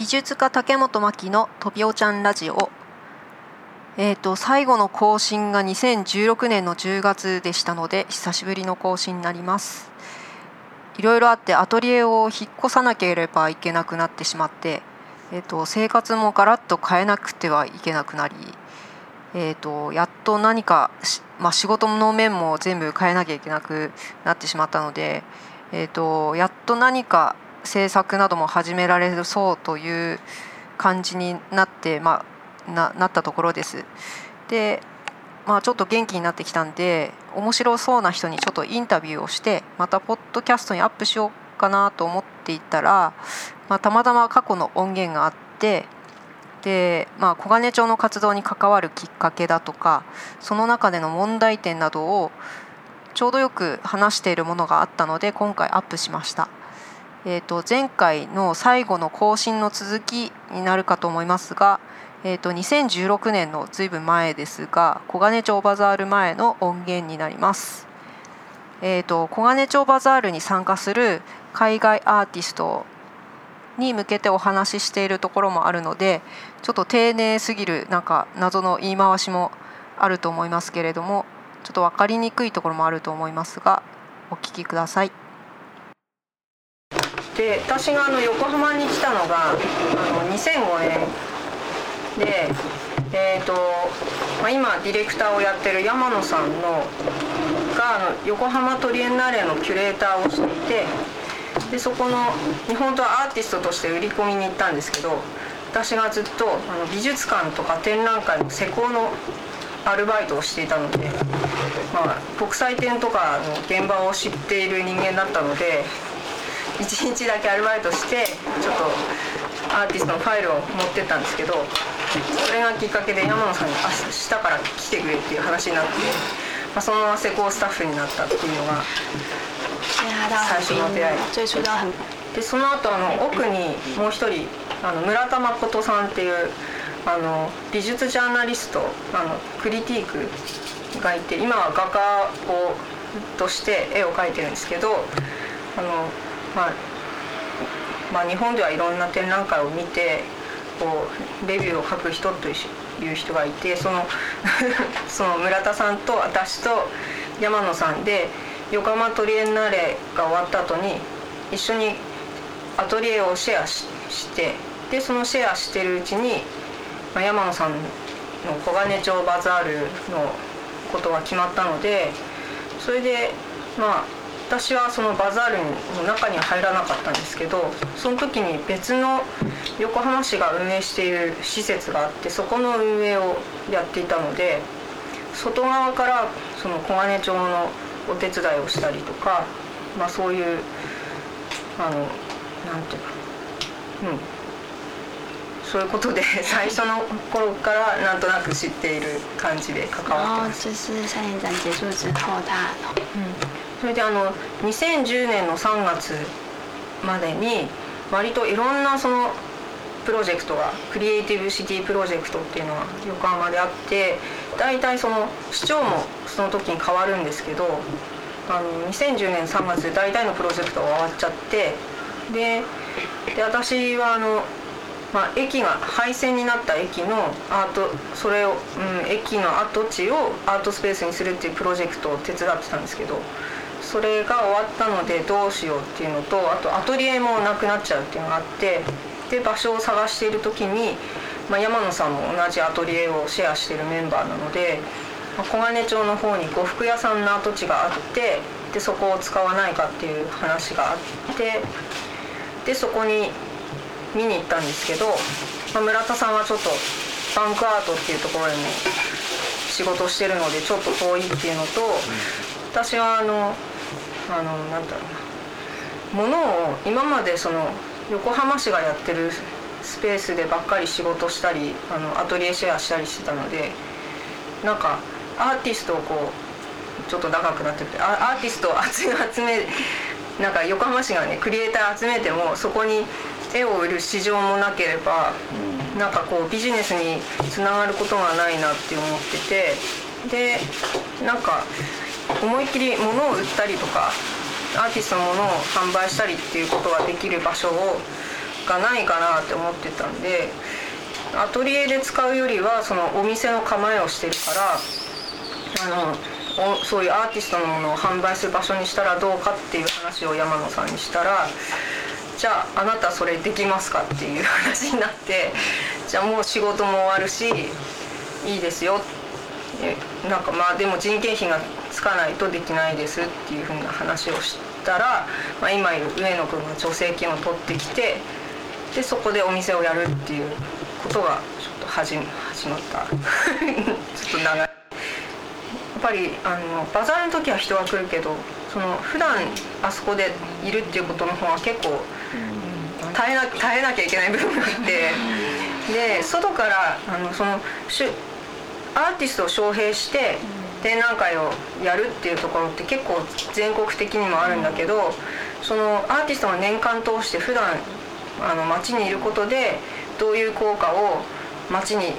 美術家竹本真希のとびおちゃんラジオ、最後の更新が2016年の10月でしたので、久しぶりの更新になります。いろいろあってアトリエを引っ越さなければいけなくなってしまって、生活もガラッと変えなくてはいけなくなり、やっと何か、仕事の面も全部変えなきゃいけなくなってしまったので、やっと何か制作なども始められそうという感じになって、なったところです。で、ちょっと元気になってきたんで、面白そうな人にちょっとインタビューをして、またポッドキャストにアップしようかなと思っていたら、たまたま過去の音源があって、で、小金町の活動に関わるきっかけだとか、その中での問題点などをちょうどよく話しているものがあったので、今回アップしました。前回の最後の更新の続きになるかと思いますが、2016年のずいぶん前ですが、小金町バザール前の音源になります。小金町バザールに参加する海外アーティストに向けてお話ししているところもあるので、ちょっと丁寧すぎる謎の言い回しもあると思いますけれども、ちょっと分かりにくいところもあると思いますが、お聞きください。で、私が横浜に来たのが2005年で、今ディレクターをやってる山野さんが横浜トリエンナーレのキュレーターをしていて、でそこの本当はアーティストとして売り込みに行ったんですけど、私がずっと美術館とか展覧会の施工のアルバイトをしていたので、国際展とかの現場を知っている人間だったので、1日だけアルバイトしてちょっとアーティストのファイルを持ってったんですけど、それがきっかけで山野さんに明日から来てくれっていう話になって、そのまま施工スタッフになったっていうのが最初の出会いで、その後奥にもう一人村田誠さんっていう美術ジャーナリストクリティークがいて、今は画家として絵を描いてるんですけど、日本ではいろんな展覧会を見てこうレビューを書く人という人がいて、その村田さんと私と山野さんで横浜トリエンナーレが終わった後に一緒にアトリエをシェアしてで、そのシェアしてるうちに、山野さんの小金町バザールのことが決まったので、それで私はそのバザールの中には入らなかったんですけど、その時に別の横浜市が運営している施設があって、そこの運営をやっていたので、外側からその小金町のお手伝いをしたりとか、そういうなんていうか、そういうことで最初の頃からなんとなく知っている感じで関わってます。それで2010年の3月までに割といろんなそのプロジェクトが、クリエイティブシティプロジェクトっていうのが横浜であって、大体その市長もその時に変わるんですけど、2010年3月で大体のプロジェクトが終わっちゃって、で私は駅が廃線になった駅のアート、それを、駅の跡地をアートスペースにするっていうプロジェクトを手伝ってたんですけど、それが終わったのでどうしようっていうのと、あとアトリエもなくなっちゃうっていうのがあって、で場所を探している時に、山野さんも同じアトリエをシェアしているメンバーなので、小金町の方に呉服屋さんの跡地があって、でそこを使わないかっていう話があって、でそこに見に行ったんですけど、村田さんはちょっとバンクアートっていうところにも仕事してるのでちょっと遠いっていうのと、私はなんだろうな、物を今までその横浜市がやってるスペースでばっかり仕事したりアトリエシェアしたりしてたので、なんかアーティストをこうちょっと長くなってて、アーティストを集めなんか横浜市がね、クリエイター集めてもそこに絵を売る市場もなければ、なんかこうビジネスにつながることがないなって思ってて、でなんか思いっきり物を売ったりとか、アーティストの物を販売したりっていうことができる場所をかないかなって思ってたんで、アトリエで使うよりはそのお店の構えをしてるからそういうアーティストのものを販売する場所にしたらどうかっていう話を山野さんにしたら、じゃああなたそれできますかっていう話になって、じゃあもう仕事も終わるしいいですよ、なんかまあでも人件費がつかないとできないですっていうふうな話をしたら、まあ、今いる上野くんが助成金を取ってきて、でそこでお店をやるっていうことがちょっと始まったちょっと長い。やっぱりバザールの時は人は来るけど、その普段あそこでいるっていうことの方は結構耐えなきゃいけない部分があってで外からそのアーティストを招聘して展覧会をやるっていうところって結構全国的にもあるんだけど、そのアーティストが年間通して普段街にいることでどういう効果を街に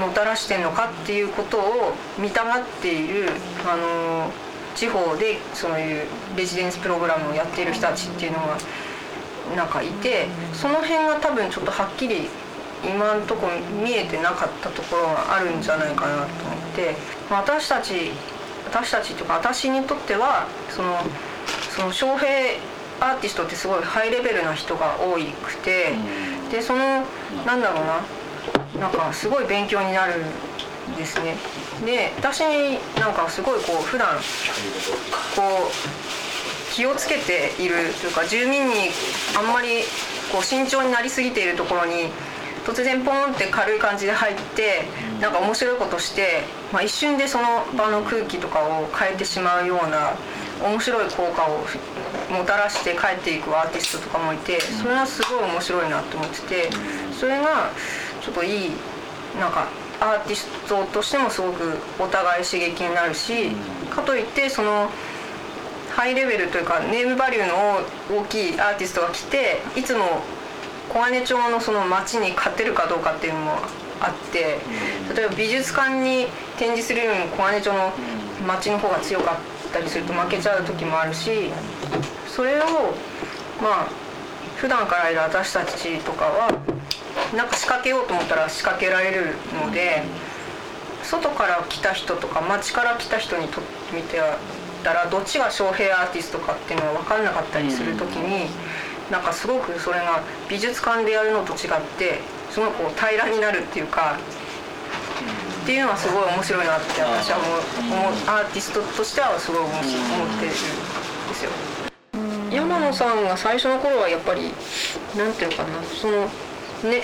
もたらしてんのかっていうことを見たがっている地方でそういうレジデンスプログラムをやっている人たちっていうのがなんかいて、その辺が多分ちょっとはっきり今のとこ見えてなかったところがあるんじゃないかなと思って、私たちというか私にとってはその招聘アーティストってすごいハイレベルな人が多くて、でそのなんだろうな。なんかすごい勉強になるんですね。で私になんかすごいこう普段こう気をつけているというか、住民にあんまりこう慎重になりすぎているところに突然ポンって軽い感じで入って、なんか面白いことして、まあ、一瞬でその場の空気とかを変えてしまうような面白い効果をもたらして帰っていくアーティストとかもいて、それはすごい面白いなと思ってて、それがちょっといい、なんかアーティストとしてもすごくお互い刺激になるし、かといってそのハイレベルというかネームバリューの大きいアーティストが来て、いつも小金町のその街に勝てるかどうかっていうのもあって、例えば美術館に展示するよりも小金町の街の方が強かったりすると負けちゃう時もあるし、それをまあ普段からいる私たちとかはなんか仕掛けようと思ったら仕掛けられるので、外から来た人とか街から来た人にとってみてたらどっちが招聘アーティストかっていうのが分かんなかったりする時に、なんかすごくそれが美術館でやるのと違ってすごいこう平らになるっていうかっていうのはすごい面白いなって私はアーティストとしてはすごい思ってるんですよ。山野さんが最初の頃はやっぱりなんていうかな、そのね、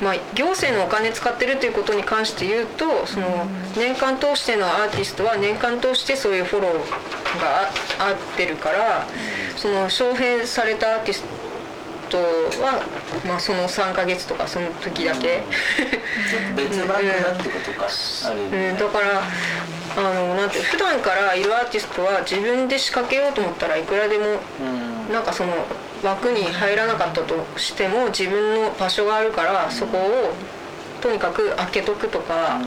まあ、行政のお金使ってるということに関して言うと、その年間通してのアーティストは年間通してそういうフォローがあってるから、その招聘されたアーティストは、まあ、その3ヶ月とかその時だけ別番だってことかある、ね、だからなんて普段からいるアーティストは自分で仕掛けようと思ったらいくらでも、なんかその枠に入らなかったとしても自分の場所があるからそこをとにかく開けとくとか、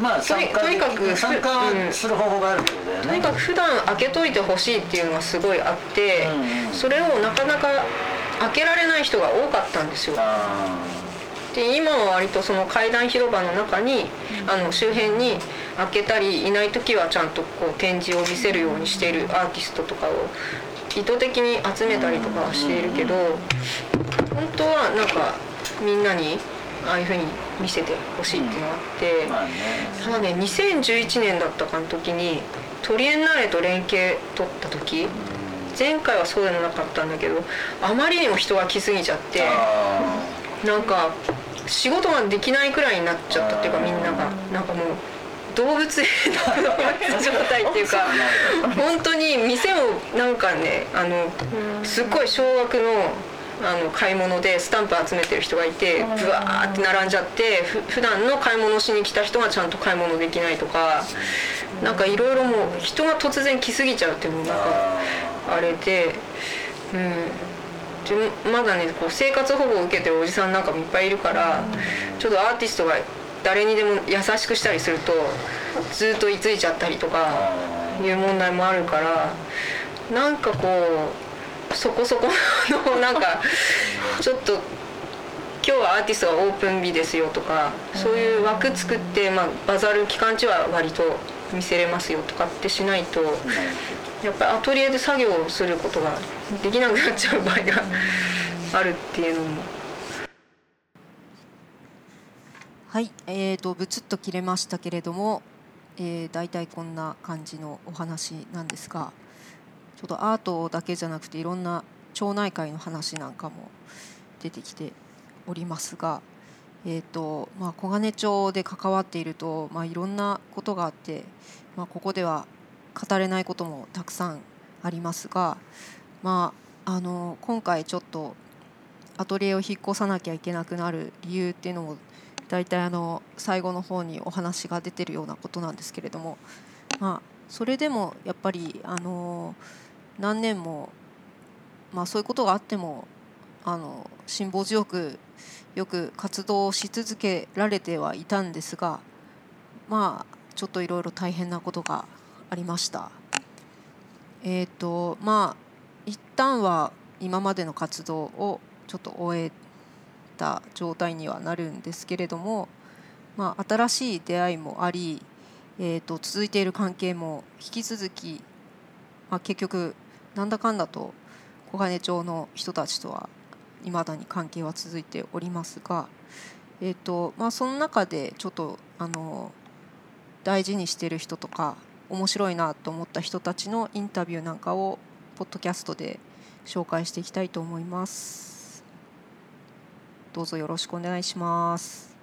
まあ参加する方法があるってことだよね。とにかく普段開けといてほしいっていうのがすごいあって、それをなかなか開けられない人が多かったんですよ。で今は割とその階段広場の中に周辺に開けたり、いない時はちゃんとこう展示を見せるようにしているアーティストとかを意図的に集めたりとかはしているけど、本当はなんかみんなにああいう風に見せてほしいっていうのがあって、ただね2011年だったかの時にトリエンナーレと連携取った時、前回はそうでもなかったんだけどあまりにも人が来すぎちゃって、なんか仕事ができないくらいになっちゃったっていうか、みんながなんかもう動物園の状態っていうか本当に店もなんかねすっごい少額の買い物でスタンプ集めてる人がいてブワーって並んじゃって、普段の買い物しに来た人がちゃんと買い物できないとか、なんかいろいろもう人が突然来すぎちゃうっていうのもなんかあれで、まだねこう生活保護を受けてるおじさんなんかもいっぱいいるから、ちょっとアーティストが誰にでも優しくしたりするとずっと居ついちゃったりとかいう問題もあるから、なんかこうそこそこのなんかちょっと今日はアーティストがオープン日ですよとか、そういう枠作って、まあ、バザール期間中は割と見せれますよとかってしないと、やっぱりアトリエで作業をすることができなくなっちゃう場合があるっていうのも。はい、ブツッと切れましたけれども、大体こんな感じのお話なんですが、ちょっとアートだけじゃなくていろんな町内会の話なんかも出てきておりますが、小金町で関わっていると、いろんなことがあって、ここでは語れないこともたくさんありますが、今回ちょっとアトリエを引っ越さなきゃいけなくなる理由っていうのも大体最後の方にお話が出てるようなことなんですけれども、それでもやっぱり何年も、そういうことがあっても辛抱強くよく活動し続けられてはいたんですが、ちょっといろいろ大変なことがありました。一旦は今までの活動をちょっと終えた状態にはなるんですけれども、新しい出会いもあり、続いている関係も引き続き、結局なんだかんだと小金町の人たちとは未だに関係は続いておりますが、その中でちょっと大事にしている人とか面白いなと思った人たちのインタビューなんかをポッドキャストで紹介していきたいと思います。どうぞよろしくお願いします。